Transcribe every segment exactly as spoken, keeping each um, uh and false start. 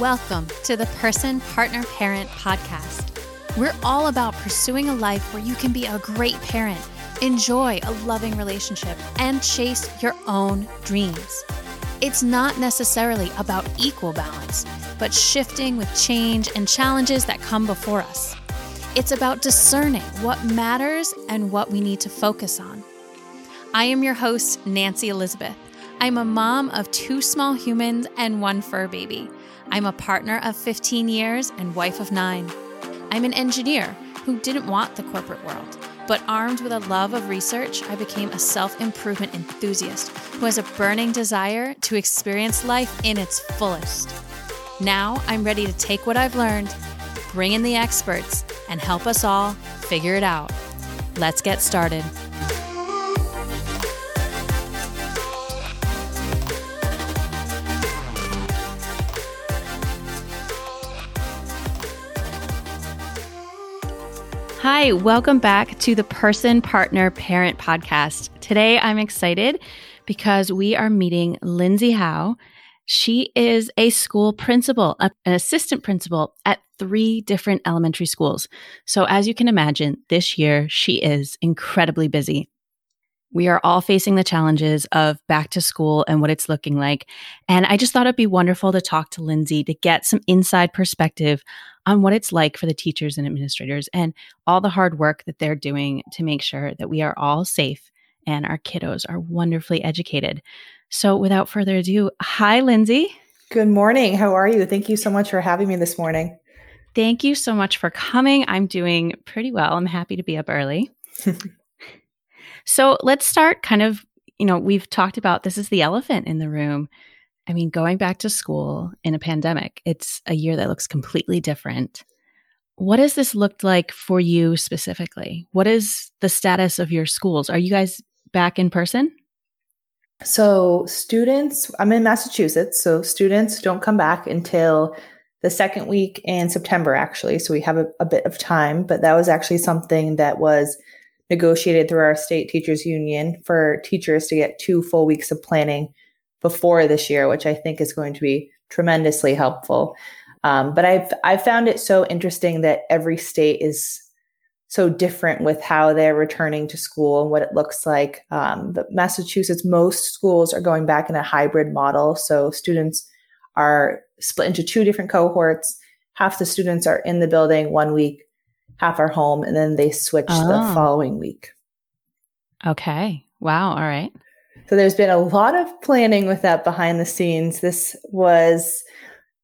Welcome to the Person, Partner, Parent podcast. We're all about pursuing a life where you can be a great parent, enjoy a loving relationship, and chase your own dreams. It's not necessarily about equal balance, but shifting with change and challenges that come before us. It's about discerning what matters and what we need to focus on. I am your host, Nancy Elizabeth. I'm a mom of two small humans and one fur baby. I'm a partner of fifteen years and wife of nine. I'm an engineer who didn't want the corporate world, but armed with a love of research, I became a self-improvement enthusiast who has a burning desire to experience life in its fullest. Now I'm ready to take what I've learned, bring in the experts, and help us all figure it out. Let's get started. Hi, welcome back to the Person, Partner, Parent podcast. Today, I'm excited because we are meeting Lindsay Howe. She is a school principal, an assistant principal at three different elementary schools. So as you can imagine, this year, she is incredibly busy. We are all facing the challenges of back to school and what it's looking like. And I just thought it'd be wonderful to talk to Lindsay to get some inside perspective on what it's like for the teachers and administrators and all the hard work that they're doing to make sure that we are all safe and our kiddos are wonderfully educated. So without further ado, hi, Lindsay. Good morning. How are you? Thank you so much for having me this morning. Thank you so much for coming. I'm doing pretty well. I'm happy to be up early. So let's start kind of, you know, we've talked about this is the elephant in the room. I mean, going back to school in a pandemic, it's a year that looks completely different. What has this looked like for you specifically? What is the status of your schools? Are you guys back in person? So students, I'm in Massachusetts, so students don't come back until the second week in September, actually. So we have a, a bit of time, but that was actually something that was negotiated through our state teachers union for teachers to get two full weeks of planning before this year, which I think is going to be tremendously helpful. Um, but I've, I've found it so interesting that every state is so different with how they're returning to school and what it looks like. Um, but Massachusetts, most schools are going back in a hybrid model. So students are split into two different cohorts. Half the students are in the building one week, half our home, and then they switch oh. the following week. Okay. Wow. All right. So there's been a lot of planning with that behind the scenes. This was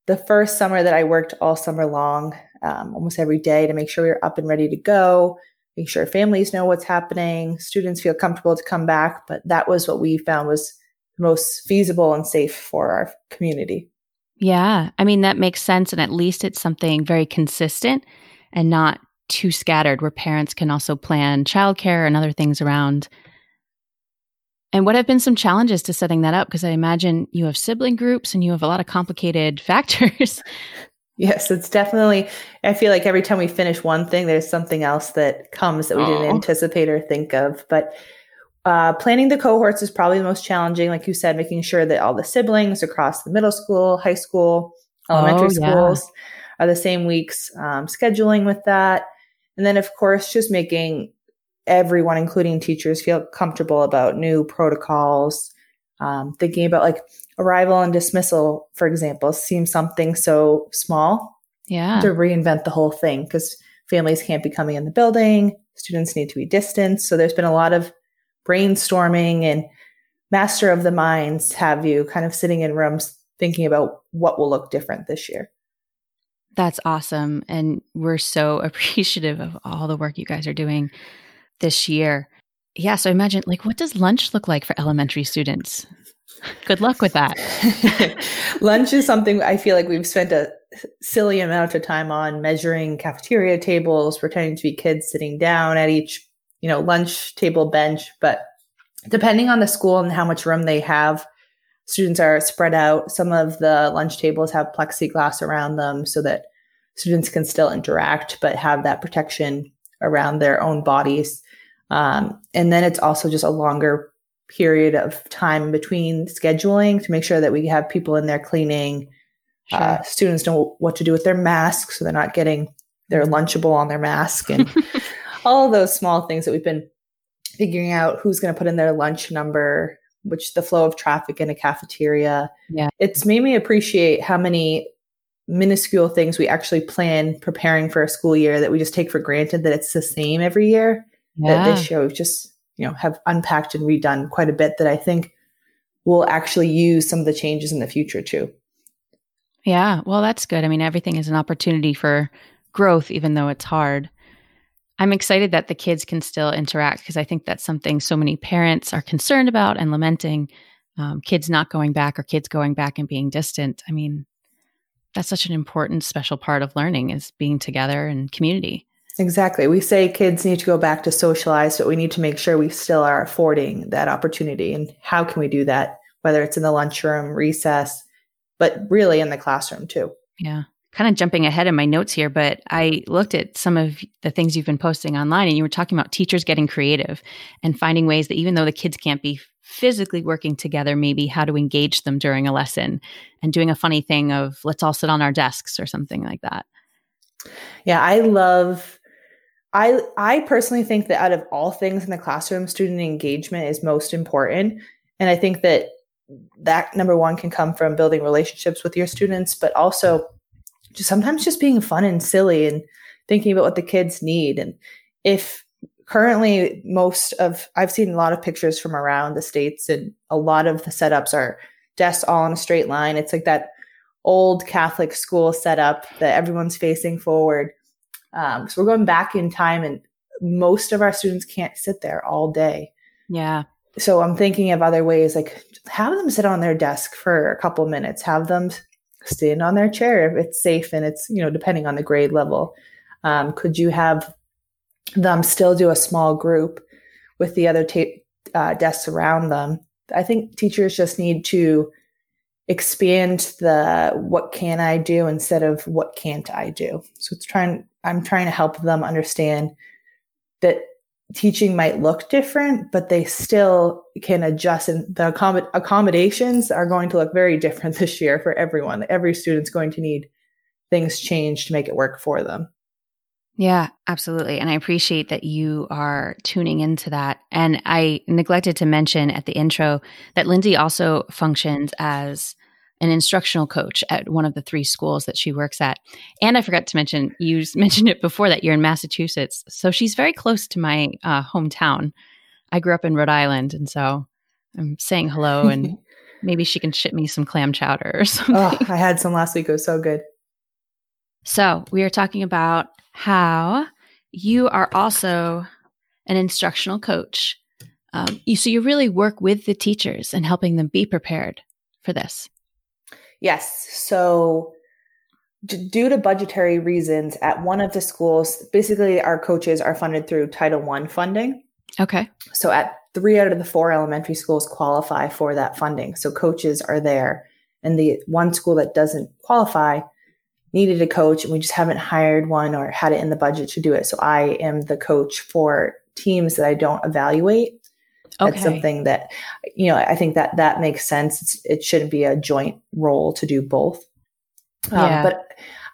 the first summer that I worked all summer long, um, almost every day, to make sure we were up and ready to go, make sure families know what's happening, students feel comfortable to come back. But that was what we found was the most feasible and safe for our community. Yeah. I mean, that makes sense. And at least it's something very consistent and not too scattered, where parents can also plan childcare and other things around. And what have been some challenges to setting that up? Because I imagine you have sibling groups and you have a lot of complicated factors. Yes, it's definitely, I feel like every time we finish one thing, there's something else that comes that we Aww. didn't anticipate or think of. But uh, planning the cohorts is probably the most challenging. Like you said, making sure that all the siblings across the middle school, high school, elementary oh, yeah. schools are the same weeks, um, scheduling with that. And then, of course, just making everyone, including teachers, feel comfortable about new protocols, um, thinking about like arrival and dismissal, for example, seems something so small yeah. to reinvent the whole thing because families can't be coming in the building. Students need to be distanced. So there's been a lot of brainstorming and master of the minds have you kind of sitting in rooms thinking about what will look different this year. That's awesome. And we're so appreciative of all the work you guys are doing this year. Yeah. So imagine, like, what does lunch look like for elementary students? Good luck with that. Lunch is something I feel like we've spent a silly amount of time on, measuring cafeteria tables, pretending to be kids sitting down at each, you know, lunch table bench. But depending on the school and how much room they have, students are spread out. Some of the lunch tables have plexiglass around them so that students can still interact, but have that protection around their own bodies. Um, and then it's also just a longer period of time between scheduling to make sure that we have people in there cleaning. Sure. Uh, students know what to do with their masks, so they're not getting their Lunchable on their mask, and all of those small things that we've been figuring out, who's going to put in their lunch number, which the flow of traffic in a cafeteria. Yeah. It's made me appreciate how many minuscule things we actually plan preparing for a school year that we just take for granted that it's the same every year. Yeah. That this year we've just, you know, have unpacked and redone quite a bit that I think will actually use some of the changes in the future too. Yeah. Well, that's good. I mean, everything is an opportunity for growth, even though it's hard. I'm excited that the kids can still interact, because I think that's something so many parents are concerned about and lamenting, um, kids not going back or kids going back and being distant. I mean, that's such an important, special part of learning, is being together and community. Exactly. We say kids need to go back to socialize, but we need to make sure we still are affording that opportunity. And how can we do that? Whether it's in the lunchroom, recess, but really in the classroom too. Yeah. Kind of jumping ahead in my notes here, but I looked at some of the things you've been posting online, and you were talking about teachers getting creative and finding ways that even though the kids can't be physically working together, maybe how to engage them during a lesson, and doing a funny thing of let's all sit on our desks or something like that. Yeah, I love, I, I personally think that out of all things in the classroom, student engagement is most important. And I think that that number one can come from building relationships with your students, but also just sometimes just being fun and silly and thinking about what the kids need. And if currently most of, I've seen a lot of pictures from around the States, and a lot of the setups are desks all in a straight line. It's like that old Catholic school setup that everyone's facing forward. Um, so we're going back in time, and most of our students can't sit there all day. Yeah. So I'm thinking of other ways, like have them sit on their desk for a couple minutes, have them stand on their chair if it's safe, and it's, you know, depending on the grade level. Um, could you have them still do a small group with the other ta- uh, desks around them? I think teachers just need to expand the what can I do instead of what can't I do. So it's trying, I'm trying to help them understand that teaching might look different, but they still can adjust, and the accommod- accommodations are going to look very different this year for everyone. Every student's going to need things changed to make it work for them. Yeah, absolutely. And I appreciate that you are tuning into that. And I neglected to mention at the intro that Lindsay also functions as an instructional coach at one of the three schools that she works at. And I forgot to mention, you mentioned it before, that you're in Massachusetts. So she's very close to my uh, hometown. I grew up in Rhode Island, and so I'm saying hello, and maybe she can ship me some clam chowder or something. Oh, I had some last week. It was so good. So we are talking about how you are also an instructional coach. Um, you, so you really work with the teachers and helping them be prepared for this. Yes. So d- due to budgetary reasons, at one of the schools, basically our coaches are funded through Title One funding. Okay. So at three out of the four elementary schools qualify for that funding. So coaches are there. And the one school that doesn't qualify needed a coach, and we just haven't hired one or had it in the budget to do it. So I am the coach for teams that I don't evaluate. Okay. That's something that, you know, I think that that makes sense. It's, it shouldn't be a joint role to do both. Um, yeah. But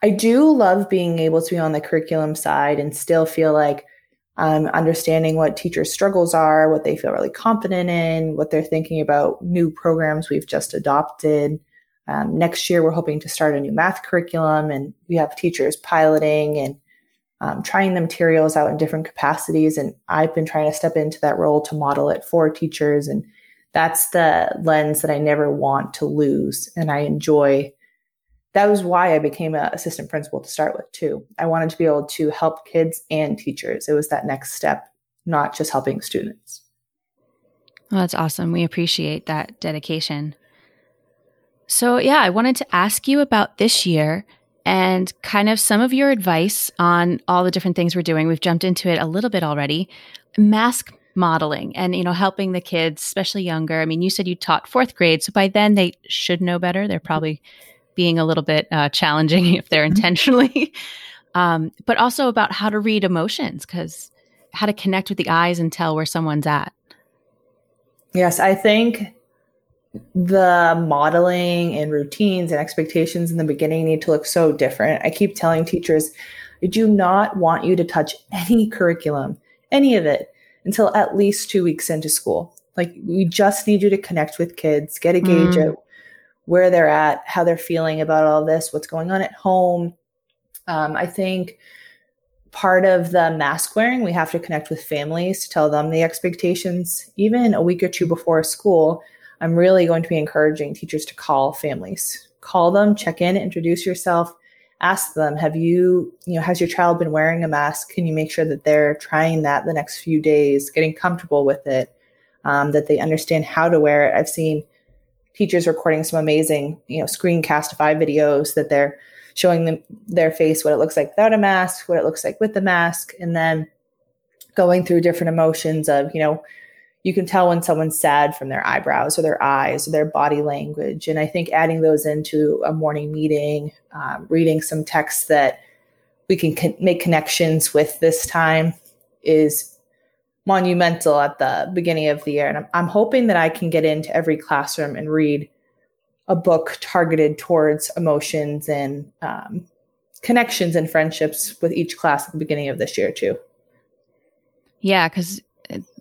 I do love being able to be on the curriculum side and still feel like I'm understanding what teachers' struggles are, what they feel really confident in, what they're thinking about new programs we've just adopted. Um, next year, we're hoping to start a new math curriculum, and we have teachers piloting and Um, trying the materials out in different capacities. And I've been trying to step into that role to model it for teachers. And that's the lens that I never want to lose. And I enjoy, that was why I became an assistant principal to start with too. I wanted to be able to help kids and teachers. It was that next step, not just helping students. Well, that's awesome. We appreciate that dedication. So yeah, I wanted to ask you about this year and kind of some of your advice on all the different things we're doing. We've jumped into it a little bit already. Mask modeling and, you know, helping the kids, especially younger. I mean, you said you taught fourth grade, so by then they should know better. They're probably being a little bit uh, challenging if they're intentionally, um, but also about how to read emotions, because how to connect with the eyes and tell where someone's at. Yes, I think the modeling and routines and expectations in the beginning need to look so different. I keep telling teachers, I do not want you to touch any curriculum, any of it, until at least two weeks into school. Like, we just need you to connect with kids, get a gauge mm. of where they're at, how they're feeling about all this, what's going on at home. Um, I think part of the mask wearing, we have to connect with families to tell them the expectations. Even a week or two before school, I'm really going to be encouraging teachers to call families, call them, check in, introduce yourself, ask them, have you, you know, has your child been wearing a mask? Can you make sure that they're trying that the next few days, getting comfortable with it, um, that they understand how to wear it? I've seen teachers recording some amazing, you know, Screencastify videos that they're showing them their face, what it looks like without a mask, what it looks like with the mask, and then going through different emotions of, you know, you can tell when someone's sad from their eyebrows or their eyes or their body language. And I think adding those into a morning meeting, um, reading some texts that we can con- make connections with this time is monumental at the beginning of the year. And I'm, I'm hoping that I can get into every classroom and read a book targeted towards emotions and um, connections and friendships with each class at the beginning of this year too. Yeah, because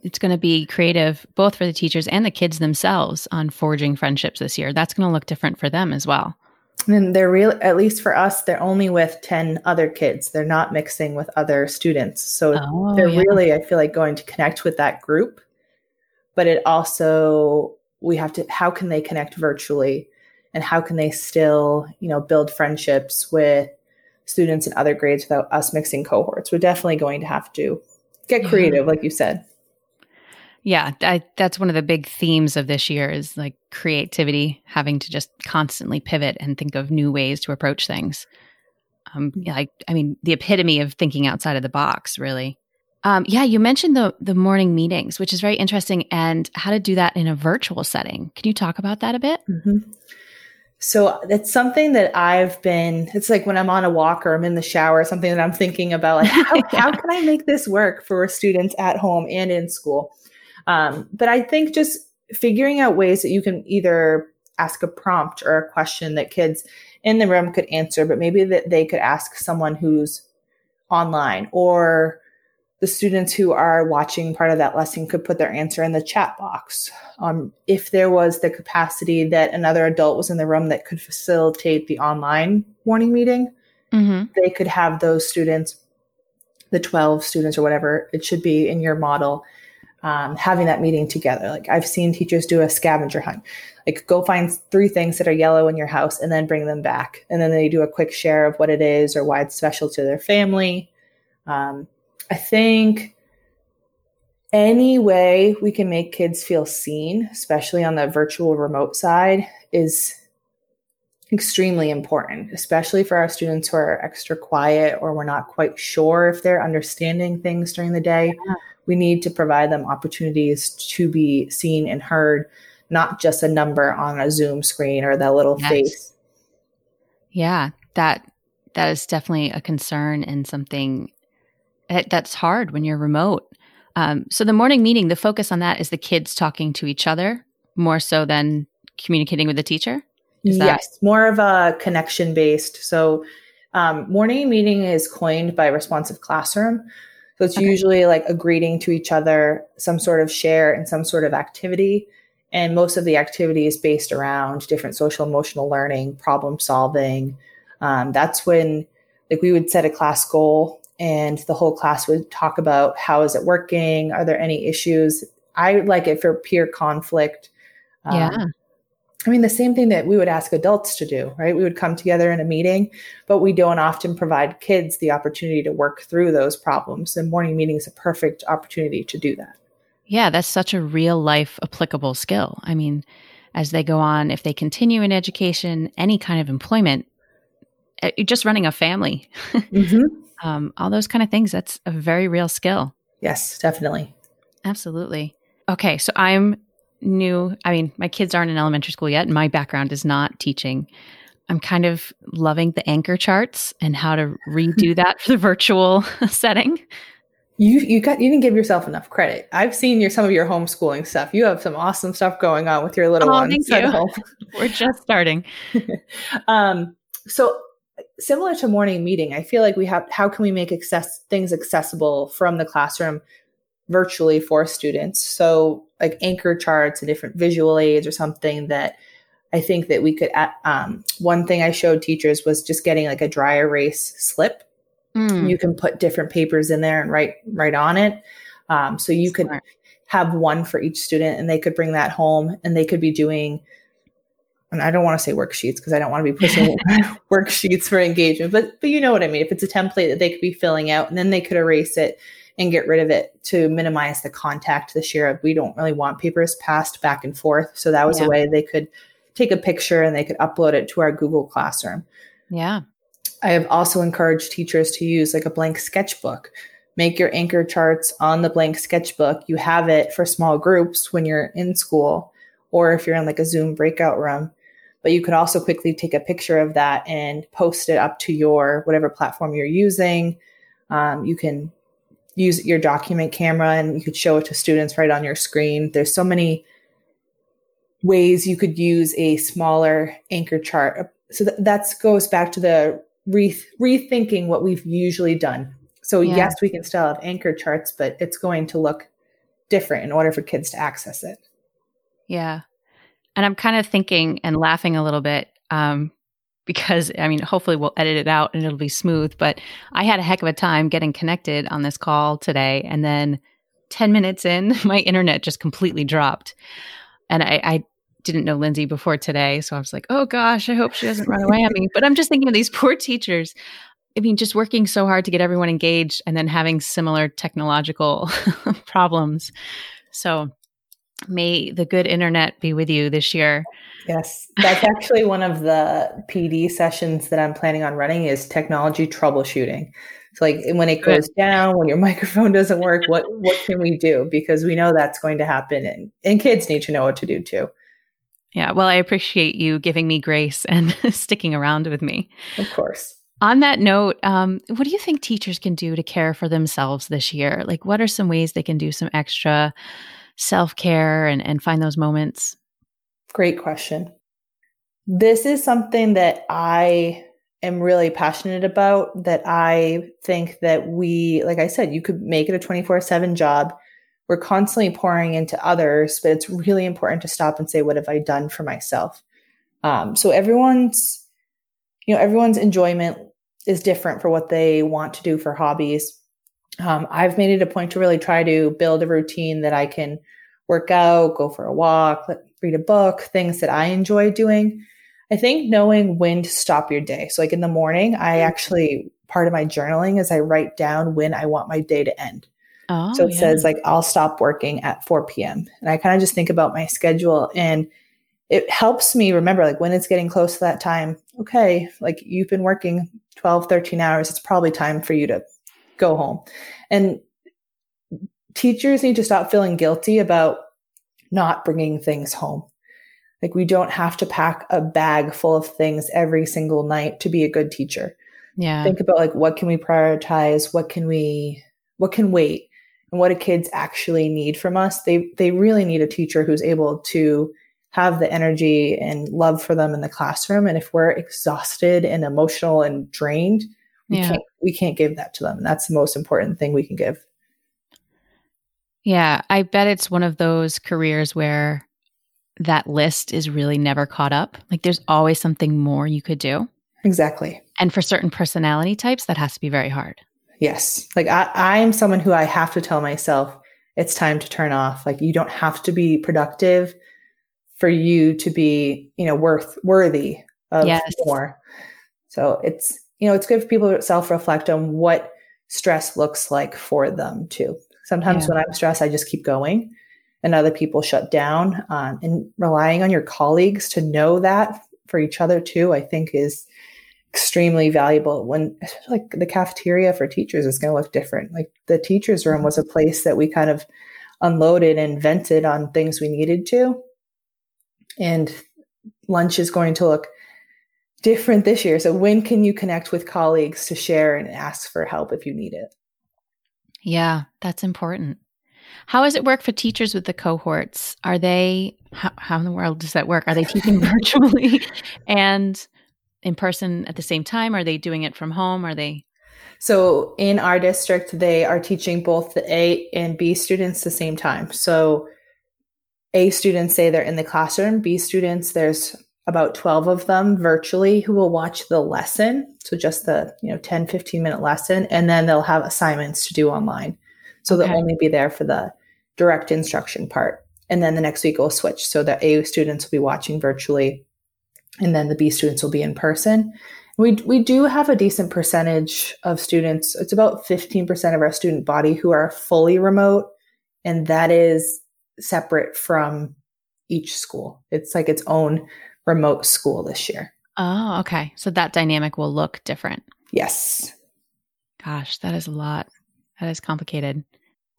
it's going to be creative both for the teachers and the kids themselves on forging friendships this year. That's going to look different for them as well. And they're real, at least for us, they're only with ten other kids. They're not mixing with other students. So oh, they're yeah. really, I feel like, going to connect with that group, but it also, we have to, how can they connect virtually and how can they still, you know, build friendships with students in other grades without us mixing cohorts? We're definitely going to have to get creative, like you said. Yeah, I, that's one of the big themes of this year is like creativity, having to just constantly pivot and think of new ways to approach things. Um, like, I mean, the epitome of thinking outside of the box, really. Um, yeah, you mentioned the the morning meetings, which is very interesting, and how to do that in a virtual setting. Can you talk about that a bit? Mm-hmm. So it's something that I've been, it's like when I'm on a walk or I'm in the shower, something that I'm thinking about, like, how, yeah. how can I make this work for students at home and in school? Um, but I think just figuring out ways that you can either ask a prompt or a question that kids in the room could answer, but maybe that they could ask someone who's online, or the students who are watching part of that lesson could put their answer in the chat box. Um, if there was the capacity that another adult was in the room that could facilitate the online morning meeting, mm-hmm. they could have those students, the twelve students or whatever it should be in your model, Um, having that meeting together. Like, I've seen teachers do a scavenger hunt, like go find three things that are yellow in your house and then bring them back. And then they do a quick share of what it is or why it's special to their family. Um, I think any way we can make kids feel seen, especially on the virtual remote side, is extremely important, especially for our students who are extra quiet or we're not quite sure if they're understanding things during the day. Yeah. We need to provide them opportunities to be seen and heard, not just a number on a Zoom screen or that little yes. face. Yeah, that that is definitely a concern and something that's hard when you're remote. Um, so the morning meeting, the focus on that is the kids talking to each other more so than communicating with the teacher? Is that- yes, more of a connection based. So um, morning meeting is coined by Responsive Classroom. So it's okay. usually like a greeting to each other, some sort of share and some sort of activity. And most of the activity is based around different social emotional learning, problem solving. Um, that's when like we would set a class goal and the whole class would talk about how is it working? Are there any issues? I like it for peer conflict. Um, yeah. I mean, the same thing that we would ask adults to do, right? We would come together in a meeting, but we don't often provide kids the opportunity to work through those problems. And morning meeting is a perfect opportunity to do that. Yeah, that's such a real life applicable skill. I mean, as they go on, if they continue in education, any kind of employment, just running a family, mm-hmm. um, all those kind of things, that's a very real skill. Yes, definitely. Absolutely. Okay. So I'm new. I mean, my kids aren't in elementary school yet, and my background is not teaching. I'm kind of loving the anchor charts and how to redo that for the virtual setting. You you got you didn't give yourself enough credit. I've seen your some of your homeschooling stuff. You have some awesome stuff going on with your little oh, ones. Thank you. We're just starting. um, so similar to morning meeting, I feel like we have how can we make access things accessible from the classroom virtually for students? So like anchor charts and different visual aids or something that I think that we could. Um, one thing I showed teachers was just getting like a dry erase slip. Mm. You can put different papers in there and write right on it. Um, so you could have one for each student, and they could bring that home, and they could be doing, and I don't want to say worksheets because I don't want to be pushing worksheets for engagement, but but you know what I mean. If it's a template that they could be filling out, and then they could erase it and get rid of it to minimize the contact this year. We don't really want papers passed back and forth. So that was yeah. a way they could take a picture and they could upload it to our Google Classroom. Yeah. I have also encouraged teachers to use like a blank sketchbook. Make your anchor charts on the blank sketchbook. You have it for small groups when you're in school or if you're in like a Zoom breakout room. But you could also quickly take a picture of that and post it up to your whatever platform you're using. Um, you can use your document camera and you could show it to students right on your screen. There's so many ways you could use a smaller anchor chart. So th- that goes back to the Re- rethinking what we've usually done. So yeah. yes, we can still have anchor charts, but it's going to look different in order for kids to access it. Yeah. And I'm kind of thinking and laughing a little bit um, because, I mean, hopefully we'll edit it out and it'll be smooth, but I had a heck of a time getting connected on this call today. And then ten minutes in, my internet just completely dropped. And I, I didn't know Lindsay before today. So I was like, oh gosh, I hope she doesn't run away at me. But I'm just thinking of these poor teachers. I mean, just working so hard to get everyone engaged and then having similar technological problems. So may the good internet be with you this year. Yes. That's actually one of the P D sessions that I'm planning on running is technology troubleshooting. So like when it goes down, when your microphone doesn't work, what, what can we do? Because we know that's going to happen and, and kids need to know what to do too. Yeah. Well, I appreciate you giving me grace and sticking around with me. Of course. On that note, um, what do you think teachers can do to care for themselves this year? Like, what are some ways they can do some extra self-care and, and find those moments? Great question. This is something that I am really passionate about, that I think that we, like I said, you could make it a twenty-four seven job. We're constantly pouring into others, but it's really important to stop and say, what have I done for myself? Um, so everyone's, you know, everyone's enjoyment is different for what they want to do for hobbies. Um, I've made it a point to really try to build a routine that I can work out, go for a walk, read a book, things that I enjoy doing. I think knowing when to stop your day. So like in the morning, I actually, part of my journaling is I write down when I want my day to end. Oh, so it yeah. says like, I'll stop working at four p.m. And I kind of just think about my schedule and it helps me remember like when it's getting close to that time. Okay. Like you've been working twelve, thirteen hours. It's probably time for you to go home. And teachers need to stop feeling guilty about not bringing things home. Like we don't have to pack a bag full of things every single night to be a good teacher. Yeah. Think about like, what can we prioritize? What can we, what can wait? And what do kids actually need from us? They they really need a teacher who's able to have the energy and love for them in the classroom. And if we're exhausted and emotional and drained, we yeah. can't we can't give that to them. And that's the most important thing we can give. Yeah, I bet it's one of those careers where that list is really never caught up. Like there's always something more you could do. Exactly. And for certain personality types, that has to be very hard. Yes. Like I, I'm someone who I have to tell myself it's time to turn off. Like you don't have to be productive for you to be, you know, worth worthy of yes. more. So it's, you know, it's good for people to self-reflect on what stress looks like for them too. Sometimes yeah. when I'm stressed, I just keep going and other people shut down um, and relying on your colleagues to know that for each other too, I think is extremely valuable when like the cafeteria for teachers is going to look different. Like the teacher's room was a place that we kind of unloaded and vented on things we needed to. And lunch is going to look different this year. So when can you connect with colleagues to share and ask for help if you need it? Yeah, that's important. How does it work for teachers with the cohorts? Are they, how, how in the world does that work? Are they teaching virtually and in person at the same time? Are they doing it from home? Are they? So in our district, they are teaching both the A and B students the same time. So A students say they're in the classroom, B students, there's about twelve of them virtually who will watch the lesson. So just the, you know, ten, fifteen minute lesson, and then they'll have assignments to do online. So okay. They'll only be there for the direct instruction part. And then the next week we'll switch. So the A students will be watching virtually and then the B students will be in person. We we do have a decent percentage of students. It's about fifteen percent of our student body who are fully remote. And that is separate from each school. It's like its own remote school this year. Oh, okay. So that dynamic will look different. Yes. Gosh, that is a lot. That is complicated.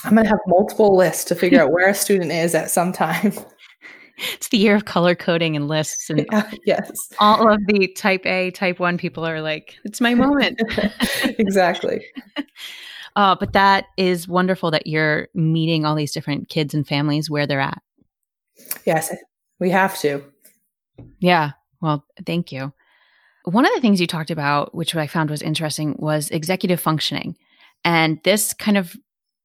I'm going to have multiple lists to figure out where a student is at some time. It's the year of color coding and lists. And yeah, yes. All of the type A, type one people are like, it's my moment. Exactly. Uh, but that is wonderful that you're meeting all these different kids and families where they're at. Yes, we have to. Yeah. Well, thank you. One of the things you talked about, which I found was interesting, was executive functioning. And this kind of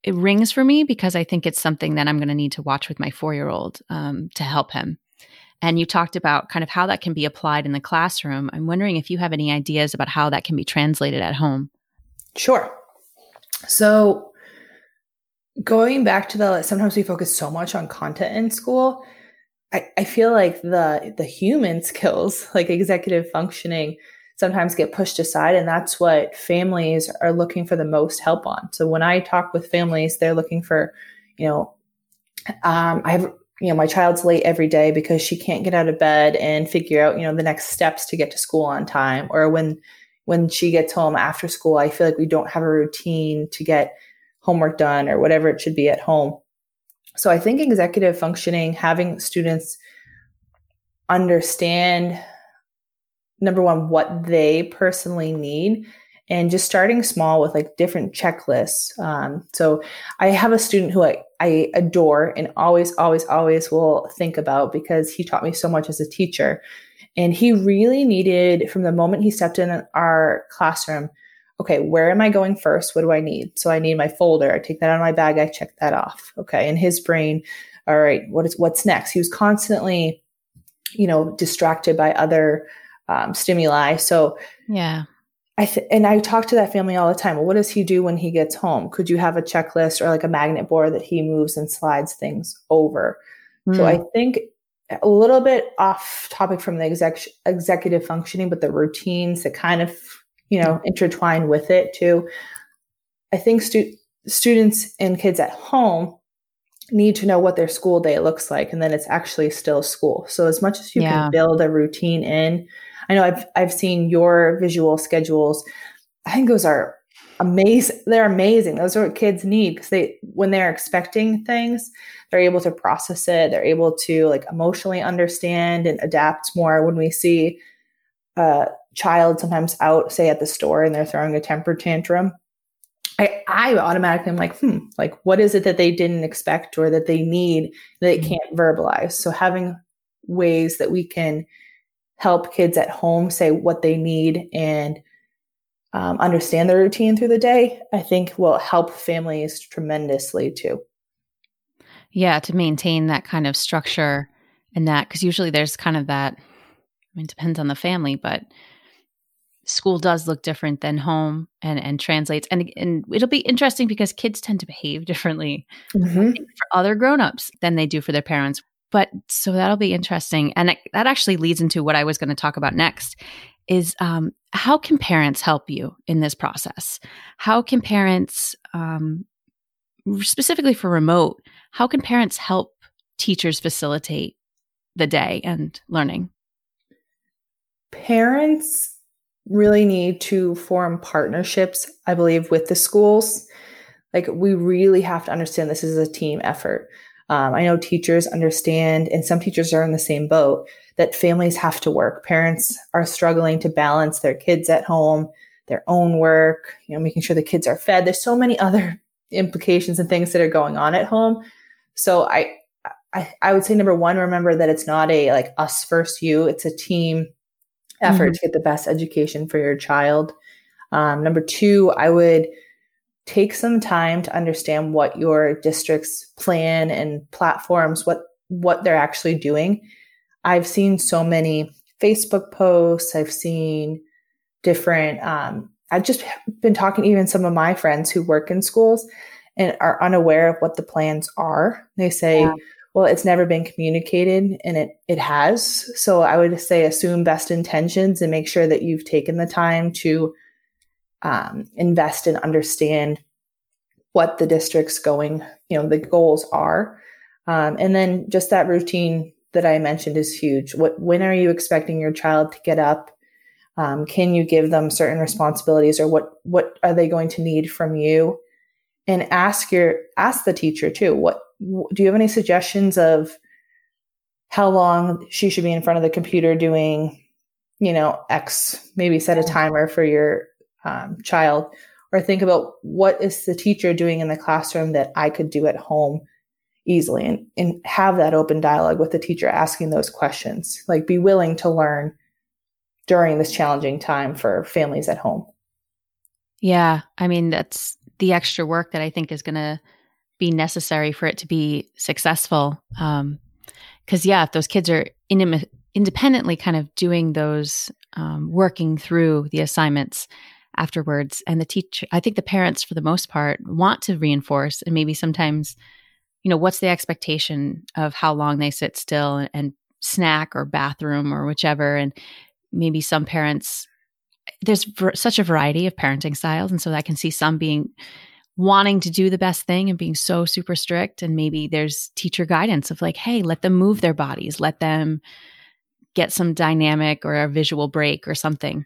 it rings for me because I think it's something that I'm going to need to watch with my four-year-old um, to help him. And you talked about kind of how that can be applied in the classroom. I'm wondering if you have any ideas about how that can be translated at home. Sure. So going back to the, sometimes we focus so much on content in school. I, I feel like the the human skills, like executive functioning, sometimes get pushed aside. And that's what families are looking for the most help on. So when I talk with families, they're looking for, you know, um, I have, you know, my child's late every day because she can't get out of bed and figure out, you know, the next steps to get to school on time. Or when, when she gets home after school, I feel like we don't have a routine to get homework done or whatever it should be at home. So I think executive functioning, having students understand number one, what they personally need, and just starting small with like different checklists. Um, so I have a student who I, I adore and always, always, always will think about because he taught me so much as a teacher. And he really needed, from the moment he stepped in our classroom, okay, where am I going first? What do I need? So I need my folder. I take that out of my bag. I check that off. Okay. In his brain, all right, what is, what's next? He was constantly, you know, distracted by other Um, stimuli. So yeah, I th- and I talk to that family all the time. Well, what does he do when he gets home? Could you have a checklist or like a magnet board that he moves and slides things over? Mm. So I think a little bit off topic from the exec- executive functioning, but the routines that kind of, you know, intertwine with it too. I think stu- students and kids at home need to know what their school day looks like. And then it's actually still school. So as much as you yeah. can build a routine in, I know I've, I've seen your visual schedules. I think those are amazing. They're amazing. Those are what kids need because they, when they're expecting things, they're able to process it. They're able to like emotionally understand and adapt more. When we see a child sometimes out, say at the store, and they're throwing a temper tantrum, I, I automatically am like, hmm, like what is it that they didn't expect or that they need that they can't verbalize? So having ways that we can help kids at home say what they need and um, understand their routine through the day, I think will help families tremendously too. Yeah, to maintain that kind of structure and that, because usually there's kind of that, I mean, it depends on the family, but school does look different than home and, and translates. And, and it'll be interesting because kids tend to behave differently mm-hmm. for other grownups than they do for their parents. But so that'll be interesting. And it, that actually leads into what I was going to talk about next is um, how can parents help you in this process? How can parents, um, specifically for remote, how can parents help teachers facilitate the day and learning? Parents really need to form partnerships, I believe, with the schools. Like, we really have to understand this is a team effort. Um, I know teachers understand, and some teachers are in the same boat, that families have to work. Parents are struggling to balance their kids at home, their own work, you know, making sure the kids are fed. There's so many other implications and things that are going on at home. So I, I, I would say, number one, remember that it's not a like us first you, it's a team effort mm-hmm. to get the best education for your child. Um, number two, I would take some time to understand what your district's plan and platforms, what, what they're actually doing. I've seen so many Facebook posts. I've seen different, um, I've just been talking to even some of my friends who work in schools and are unaware of what the plans are. They say, yeah. well, it's never been communicated, and it, it has. So I would say assume best intentions and make sure that you've taken the time to Um, invest and understand what the district's going, you know, the goals are. Um, and then just that routine that I mentioned is huge. What, when are you expecting your child to get up? Um, can you give them certain responsibilities, or what, what are they going to need from you? And ask your, ask the teacher too. What, do you have any suggestions of how long she should be in front of the computer doing, you know, X? Maybe set a timer for your Um, child, or think about what is the teacher doing in the classroom that I could do at home easily, and, and have that open dialogue with the teacher, asking those questions. Like, be willing to learn during this challenging time for families at home. Yeah. I mean, that's the extra work that I think is going to be necessary for it to be successful. Um, cause yeah, if those kids are in, independently kind of doing those, um, working through the assignments afterwards, and the teacher, I think the parents for the most part want to reinforce, and maybe sometimes, you know, what's the expectation of how long they sit still and, and snack or bathroom or whichever. And maybe some parents, there's v- such a variety of parenting styles. And so I can see some being wanting to do the best thing and being so super strict. And maybe there's teacher guidance of like, hey, let them move their bodies, let them get some dynamic or a visual break or something.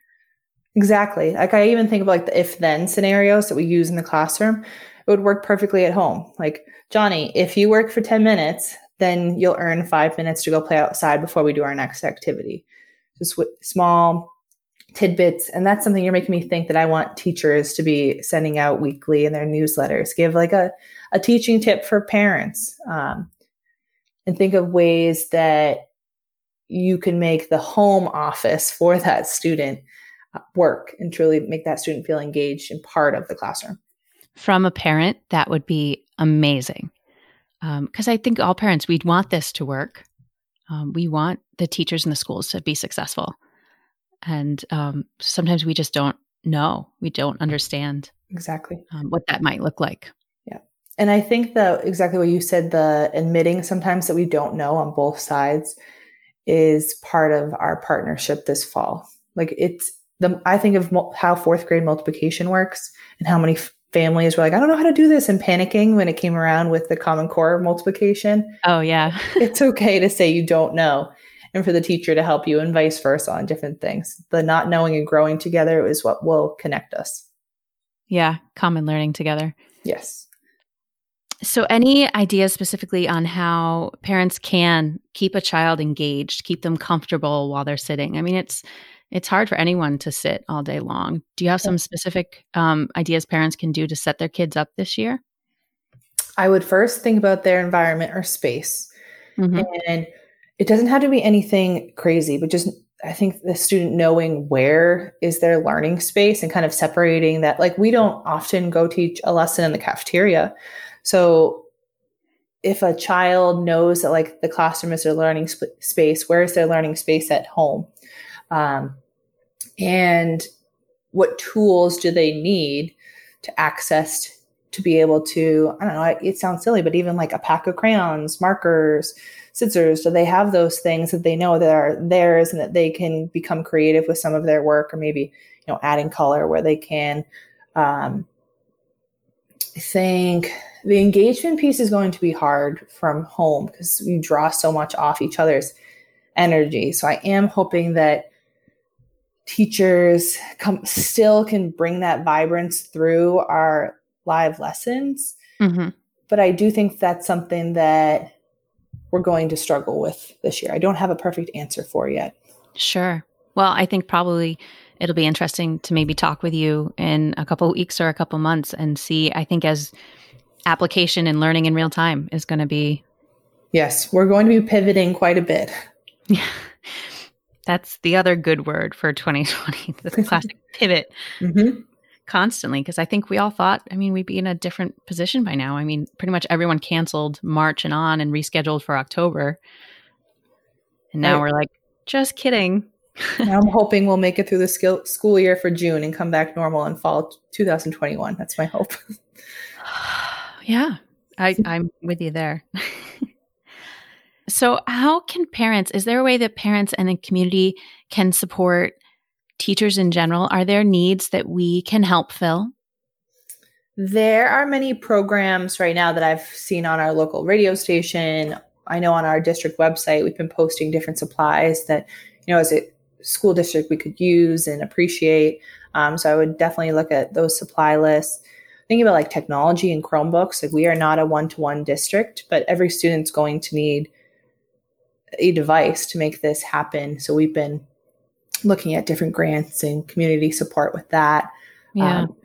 Exactly. Like, I even think of like the if then scenarios that we use in the classroom. It would work perfectly at home. Like, Johnny, if you work for ten minutes, then you'll earn five minutes to go play outside before we do our next activity. Just with small tidbits. And that's something you're making me think that I want teachers to be sending out weekly in their newsletters. Give like a, a teaching tip for parents, um, and think of ways that you can make the home office for that student work and truly make that student feel engaged and part of the classroom. From a parent, that would be amazing. Um, because I think all parents, we'd want this to work. Um, we want the teachers in the schools to be successful. And um, sometimes we just don't know. We don't understand exactly um, what that might look like. Yeah. And I think that exactly what you said, the admitting sometimes that we don't know on both sides is part of our partnership this fall. Like, it's, The, I think of mo- how fourth grade multiplication works, and how many f- families were like, I don't know how to do this, and panicking when it came around with the Common Core multiplication. Oh, yeah. It's okay to say you don't know, and for the teacher to help you, and vice versa on different things. The not knowing and growing together is what will connect us. Yeah. Common learning together. Yes. So any ideas specifically on how parents can keep a child engaged, keep them comfortable while they're sitting? I mean, it's It's hard for anyone to sit all day long. Do you have some specific um, ideas parents can do to set their kids up this year? I would first think about their environment or space. Mm-hmm. And it doesn't have to be anything crazy, but just, I think the student knowing where is their learning space and kind of separating that. Like, we don't often go teach a lesson in the cafeteria. So if a child knows that like the classroom is their learning sp- space, where is their learning space at home? Um, and what tools do they need to access t- to be able to, I don't know, it sounds silly, but even like a pack of crayons, markers, scissors, do they have those things that they know that are theirs, and that they can become creative with some of their work, or maybe, you know, adding color where they can. um, I think the engagement piece is going to be hard from home because you draw so much off each other's energy. So I am hoping that teachers come, still can bring that vibrance through our live lessons. Mm-hmm. But I do think that's something that we're going to struggle with this year. I don't have a perfect answer for yet. Sure. Well, I think probably it'll be interesting to maybe talk with you in a couple of weeks or a couple of months and see, I think, as application and learning in real time is going to be. Yes, we're going to be pivoting quite a bit. Yeah. That's the other good word for twenty twenty, the classic pivot. Mm-hmm. Constantly, because I think we all thought, I mean, we'd be in a different position by now. I mean, pretty much everyone canceled March and on and rescheduled for October. And now I, we're like, just kidding. I'm hoping we'll make it through the skill, school year for June and come back normal in fall two thousand twenty-one. That's my hope. Yeah, I, I'm with you there. So how can parents, is there a way that parents and the community can support teachers in general? Are there needs that we can help fill? There are many programs right now that I've seen on our local radio station. I know on our district website, we've been posting different supplies that, you know, as a school district we could use and appreciate. Um, so I would definitely look at those supply lists. Think about like technology and Chromebooks. Like we are not a one-to-one district, but every student's going to need a device to make this happen. So we've been looking at different grants and community support with that. Yeah. Um,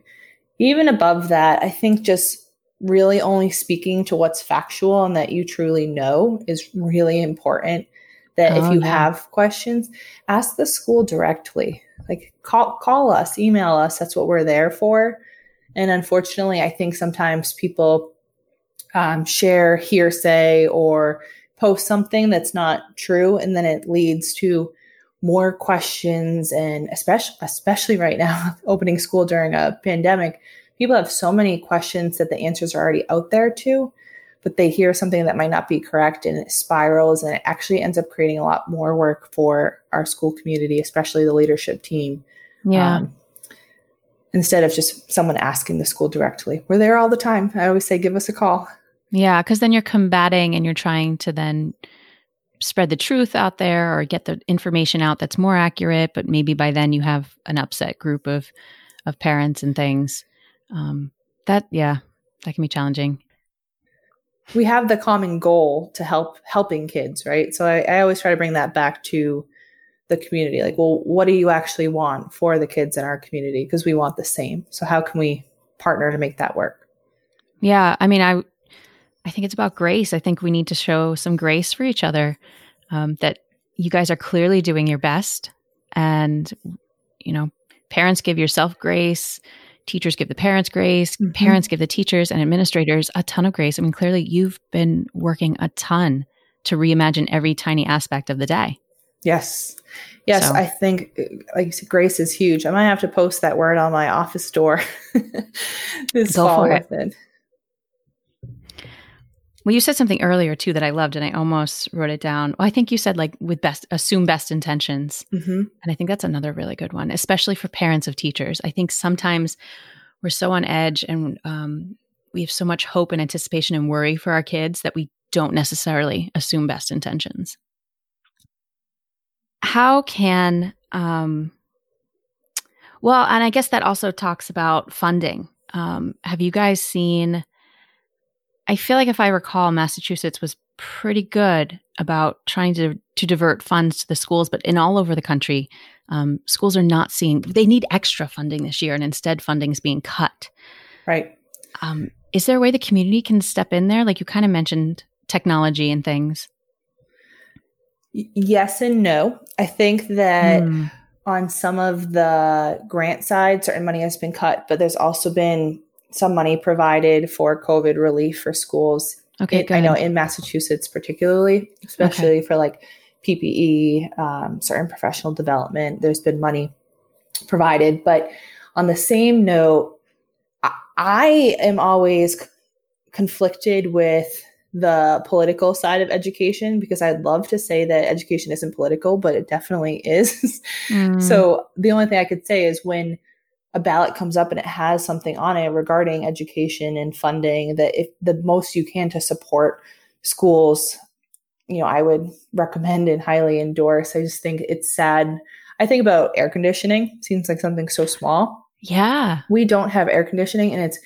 even above that, I think just really only speaking to what's factual and that you truly know is really important. That oh, if you yeah. have questions, ask the school directly. Like call, call us, email us. That's what we're there for. And unfortunately, I think sometimes people um, share hearsay or post something that's not true, and then it leads to more questions, and especially especially right now, opening school during a pandemic, people have so many questions that the answers are already out there too, but they hear something that might not be correct and it spirals, and it actually ends up creating a lot more work for our school community, especially the leadership team. Yeah. Um, instead of just someone asking the school directly. We're there all the time. I always say, give us a call. Yeah, because then you're combating and you're trying to then spread the truth out there or get the information out that's more accurate, but maybe by then you have an upset group of of parents and things. Um, that, yeah, that can be challenging. We have the common goal to help helping kids, right? So I, I always try to bring that back to the community. Like, well, what do you actually want for the kids in our community? Because we want the same. So how can we partner to make that work? Yeah, I mean, I I think it's about grace. I think we need to show some grace for each other, um, that you guys are clearly doing your best. And, you know, parents give yourself grace. Teachers give the parents grace. Mm-hmm. Parents give the teachers and administrators a ton of grace. I mean, clearly you've been working a ton to reimagine every tiny aspect of the day. Yes. Yes. So. I think, like you said, grace is huge. I might have to post that word on my office door this Go fall. For it. With it. Well, you said something earlier too that I loved, and I almost wrote it down. Well, I think you said like with best assume best intentions, mm-hmm. and I think that's another really good one, especially for parents of teachers. I think sometimes we're so on edge, and um, we have so much hope and anticipation and worry for our kids that we don't necessarily assume best intentions. How can um, well, and I guess that also talks about funding. Um, have you guys seen? I feel like if I recall, Massachusetts was pretty good about trying to, to divert funds to the schools, but in all over the country, um, schools are not seeing, they need extra funding this year, and instead funding is being cut. Right. Um, is there a way the community can step in there? Like you kind of mentioned technology and things. Y- yes and no. I think that mm. on some of the grant side, certain money has been cut, but there's also been some money provided for COVID relief for schools. Okay, it, I know in Massachusetts particularly, especially okay. for like P P E, um, certain professional development, there's been money provided. But on the same note, I, I am always c- conflicted with the political side of education, because I'd love to say that education isn't political, but it definitely is. Mm. So the only thing I could say is when a ballot comes up and it has something on it regarding education and funding, that if the most you can to support schools, you know, I would recommend and highly endorse. I just think it's sad. I think about air conditioning. It seems like something so small. Yeah. We don't have air conditioning, and it's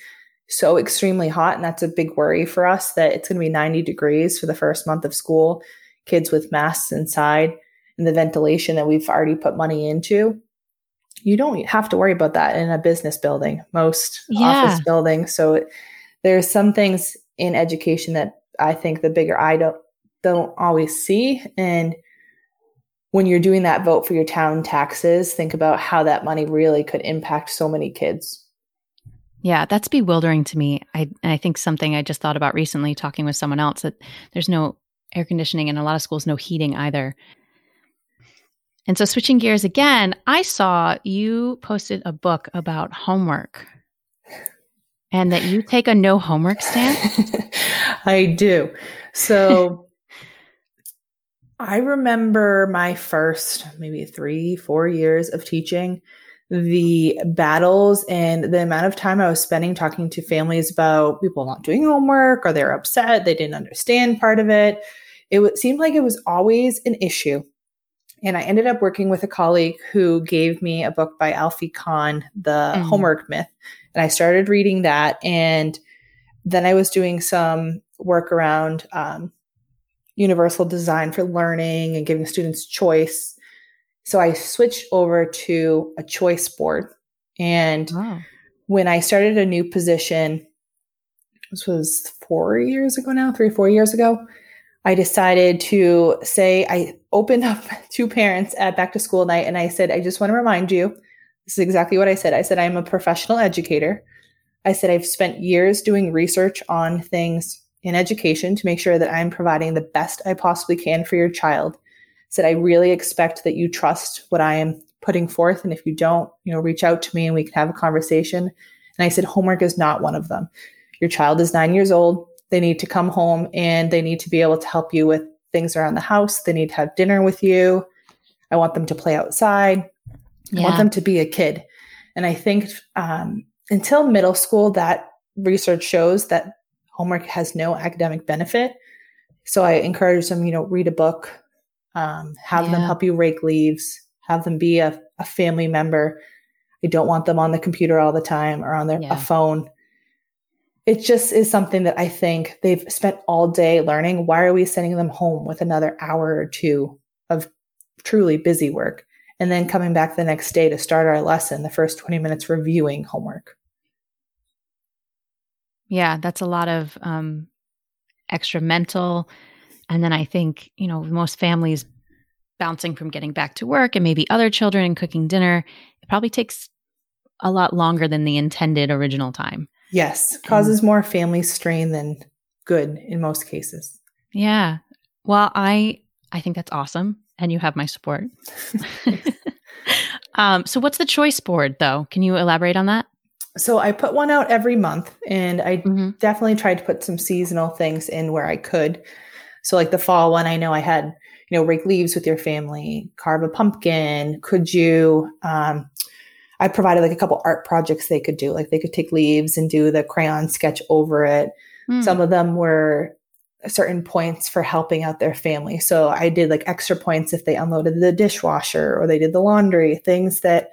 so extremely hot. And that's a big worry for us, that it's going to be ninety degrees for the first month of school, kids with masks inside, and the ventilation that we've already put money into. You don't have to worry about that in a business building, most yeah. office buildings. So it, there's some things in education that I think the bigger eye don't, don't always see. And when you're doing that vote for your town taxes, think about how that money really could impact so many kids. Yeah, that's bewildering to me. I I think something I just thought about recently talking with someone else, that there's no air conditioning and a lot of schools, no heating either. And so switching gears again, I saw you posted a book about homework and that you take a no homework stance. I do. So I remember my first maybe three, four years of teaching, the battles and the amount of time I was spending talking to families about people not doing homework, or they're upset, they didn't understand part of it. It w- seemed like it was always an issue. And I ended up working with a colleague who gave me a book by Alfie Kohn, The mm. Homework Myth. And I started reading that. And then I was doing some work around um, universal design for learning and giving students choice. So I switched over to a choice board. And oh. when I started a new position, this was four years ago now, three, four years ago, I decided to say, I opened up to parents at back to school night and I said, I just want to remind you, this is exactly what I said. I said, I'm a professional educator. I said, I've spent years doing research on things in education to make sure that I'm providing the best I possibly can for your child. I said, I really expect that you trust what I am putting forth. And if you don't, you know, reach out to me and we can have a conversation. And I said, homework is not one of them. Your child is nine years old. They need to come home and they need to be able to help you with things around the house. They need to have dinner with you. I want them to play outside. Yeah. I want them to be a kid. And I think um, until middle school, that research shows that homework has no academic benefit. So I encourage them, you know, read a book, um, have yeah. them help you rake leaves, have them be a, a family member. I don't want them on the computer all the time or on their yeah. a phone. It just is something that I think they've spent all day learning. Why are we sending them home with another hour or two of truly busy work and then coming back the next day to start our lesson, the first twenty minutes reviewing homework? Yeah, that's a lot of um, extra mental. And then I think, you know, most families bouncing from getting back to work and maybe other children and cooking dinner, it probably takes a lot longer than the intended original time. Yes, causes more family strain than good in most cases. Yeah. Well, I I think that's awesome, and you have my support. um, so what's the choice board, though? Can you elaborate on that? So I put one out every month, and I mm-hmm. definitely tried to put some seasonal things in where I could. So like the fall one, I know I had, you know, rake leaves with your family, carve a pumpkin, could you um, – I provided like a couple art projects they could do. Like they could take leaves and do the crayon sketch over it. Mm. Some of them were certain points for helping out their family. So I did like extra points if they unloaded the dishwasher or they did the laundry, things that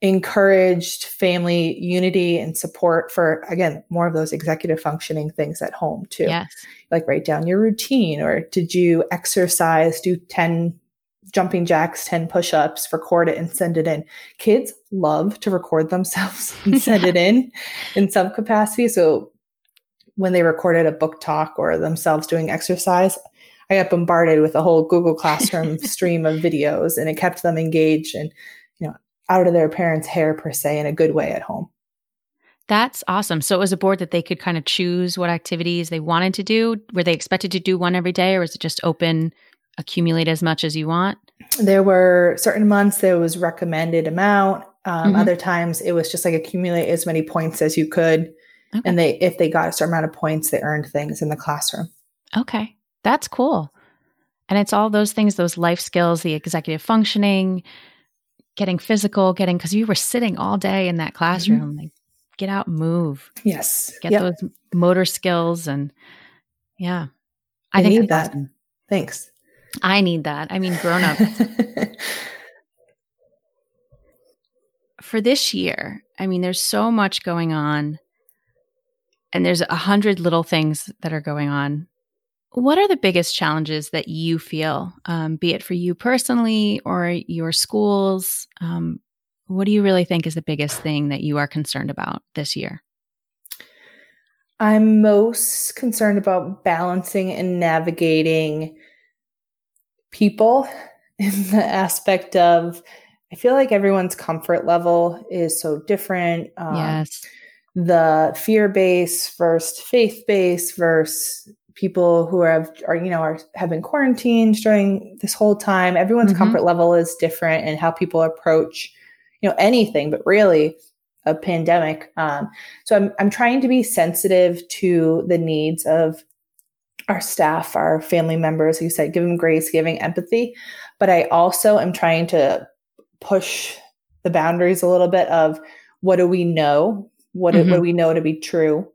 encouraged family unity and support for, again, more of those executive functioning things at home too. Yes. Like write down your routine, or did you exercise, do ten jumping jacks, ten push-ups, record it and send it in. Kids love to record themselves and send it in in some capacity. So when they recorded a book talk or themselves doing exercise, I got bombarded with a whole Google Classroom stream of videos, and it kept them engaged and, you know, out of their parents' hair per se in a good way at home. That's awesome. So it was a board that they could kind of choose what activities they wanted to do. Were they expected to do one every day, or was it just open, accumulate as much as you want? There were certain months there was recommended amount. Um, mm-hmm. Other times it was just like accumulate as many points as you could. Okay. And they, if they got a certain amount of points, they earned things in the classroom. Okay. That's cool. And it's all those things, those life skills, the executive functioning, getting physical, getting, because you were sitting all day in that classroom. Mm-hmm. Like, get out, move. Yes. Get yep. those motor skills. And yeah, I, I think need that. Awesome. Thanks. I need that. I mean, grown up. For this year, I mean, there's so much going on. and there's a hundred little things that are going on. What are the biggest challenges that you feel, um, be it for you personally or your schools? Um, what do you really think is the biggest thing that you are concerned about this year? I'm most concerned about balancing and navigating people in the aspect of, I feel like everyone's comfort level is so different. Um, yes. The fear-based versus faith-based versus people who have, are, you know, are, have been quarantined during this whole time. Everyone's mm-hmm. comfort level is different, and how people approach, you know, anything, but really a pandemic. Um, so I'm, I'm trying to be sensitive to the needs of our staff, our family members, like you said, giving grace, giving empathy. But I also am trying to push the boundaries a little bit of what do we know? What, mm-hmm. do, what do we know to be true?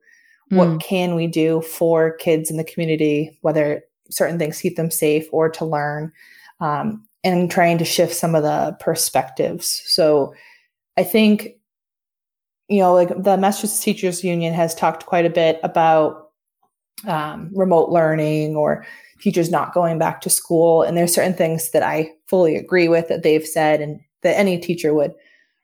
What mm. can we do for kids in the community, whether certain things keep them safe or to learn, um, and trying to shift some of the perspectives. So I think, you know, like the Massachusetts Teachers Union has talked quite a bit about um, remote learning or teachers not going back to school. And there's certain things that I fully agree with that they've said and that any teacher would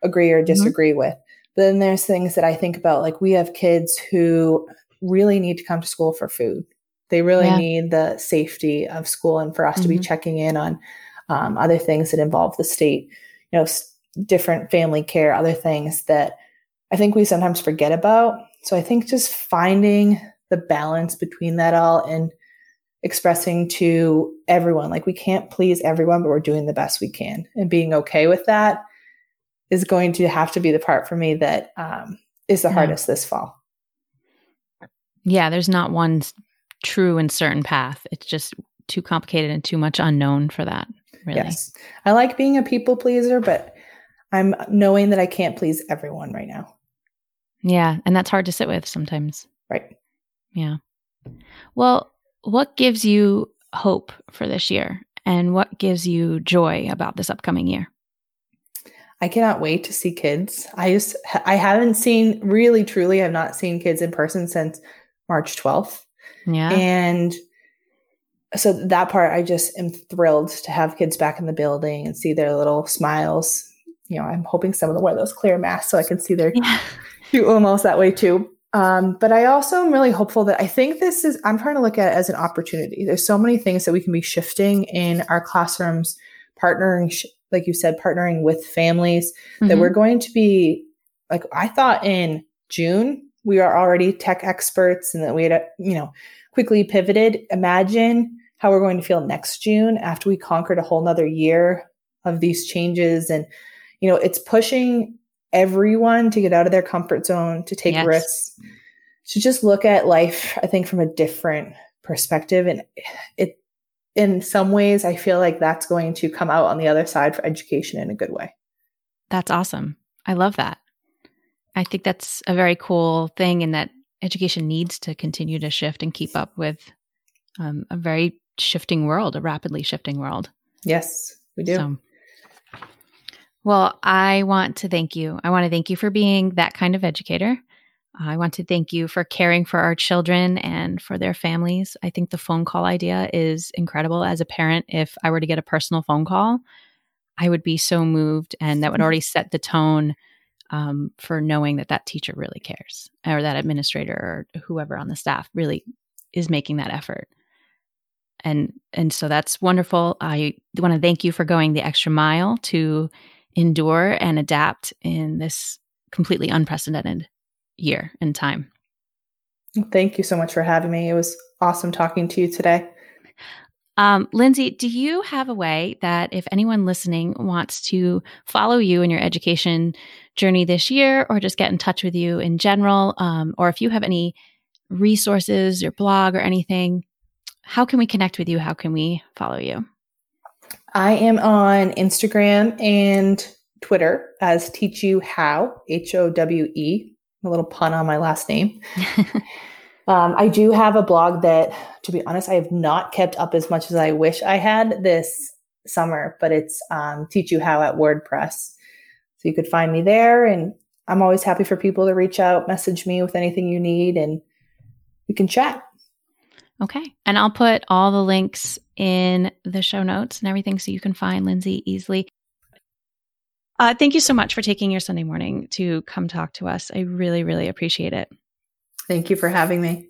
agree or disagree mm-hmm. with. But then there's things that I think about, like we have kids who really need to come to school for food. They really yeah. need the safety of school, and for us mm-hmm. to be checking in on um, other things that involve the state, you know, s- different family care, other things that I think we sometimes forget about. So I think just finding the balance between that all and expressing to everyone, like we can't please everyone, but we're doing the best we can, and being okay with that is going to have to be the part for me that um, is the yeah. hardest this fall. Yeah, there's not one true and certain path. It's just too complicated and too much unknown for that, really. Yes. I like being a people pleaser, but I'm knowing that I can't please everyone right now. Yeah, and that's hard to sit with sometimes. Right. Yeah. Well, what gives you hope for this year, and what gives you joy about this upcoming year? I cannot wait to see kids. I just, I haven't seen really, truly, I've not seen kids in person since March twelfth. Yeah. And so that part, I just am thrilled to have kids back in the building and see their little smiles. You know, I'm hoping some of them wear those clear masks so I can see their yeah. cute little mouths that way too. Um, but I also am really hopeful that I think this is, I'm trying to look at it as an opportunity. There's so many things that we can be shifting in our classrooms, partnering, sh- like you said, partnering with families mm-hmm. that we're going to be, like I thought in June, we are already tech experts and that we had, you know, quickly pivoted. Imagine how we're going to feel next June after we conquered a whole nother year of these changes. And, you know, it's pushing everyone to get out of their comfort zone, to take yes. risks, to just look at life, I think, from a different perspective. And it, in some ways, I feel like that's going to come out on the other side for education in a good way. That's awesome. I love that. I think that's a very cool thing, and that education needs to continue to shift and keep up with um, a very shifting world, a rapidly shifting world. Yes, we do. So, well, I want to thank you. I want to thank you for being that kind of educator. I want to thank you for caring for our children and for their families. I think the phone call idea is incredible. As a parent, if I were to get a personal phone call, I would be so moved, and that would already set the tone um, for knowing that that teacher really cares, or that administrator or whoever on the staff really is making that effort. And and so that's wonderful. I want to thank you for going the extra mile to endure and adapt in this completely unprecedented year and time. Thank you so much for having me. It was awesome talking to you today. Um, Lindsay, do you have a way that if anyone listening wants to follow you in your education journey this year, or just get in touch with you in general, um, or if you have any resources, your blog or anything, how can we connect with you? How can we follow you? I am on Instagram and Twitter as Teach You How, H O W E. A little pun on my last name. um, I do have a blog that, to be honest, I have not kept up as much as I wish I had this summer, but it's um, Teach You How at WordPress. So you could find me there, and I'm always happy for people to reach out, message me with anything you need. And we can chat. Okay. And I'll put all the links in the show notes and everything so you can find Lindsay easily. Uh, thank you so much for taking your Sunday morning to come talk to us. I really, really appreciate it. Thank you for having me.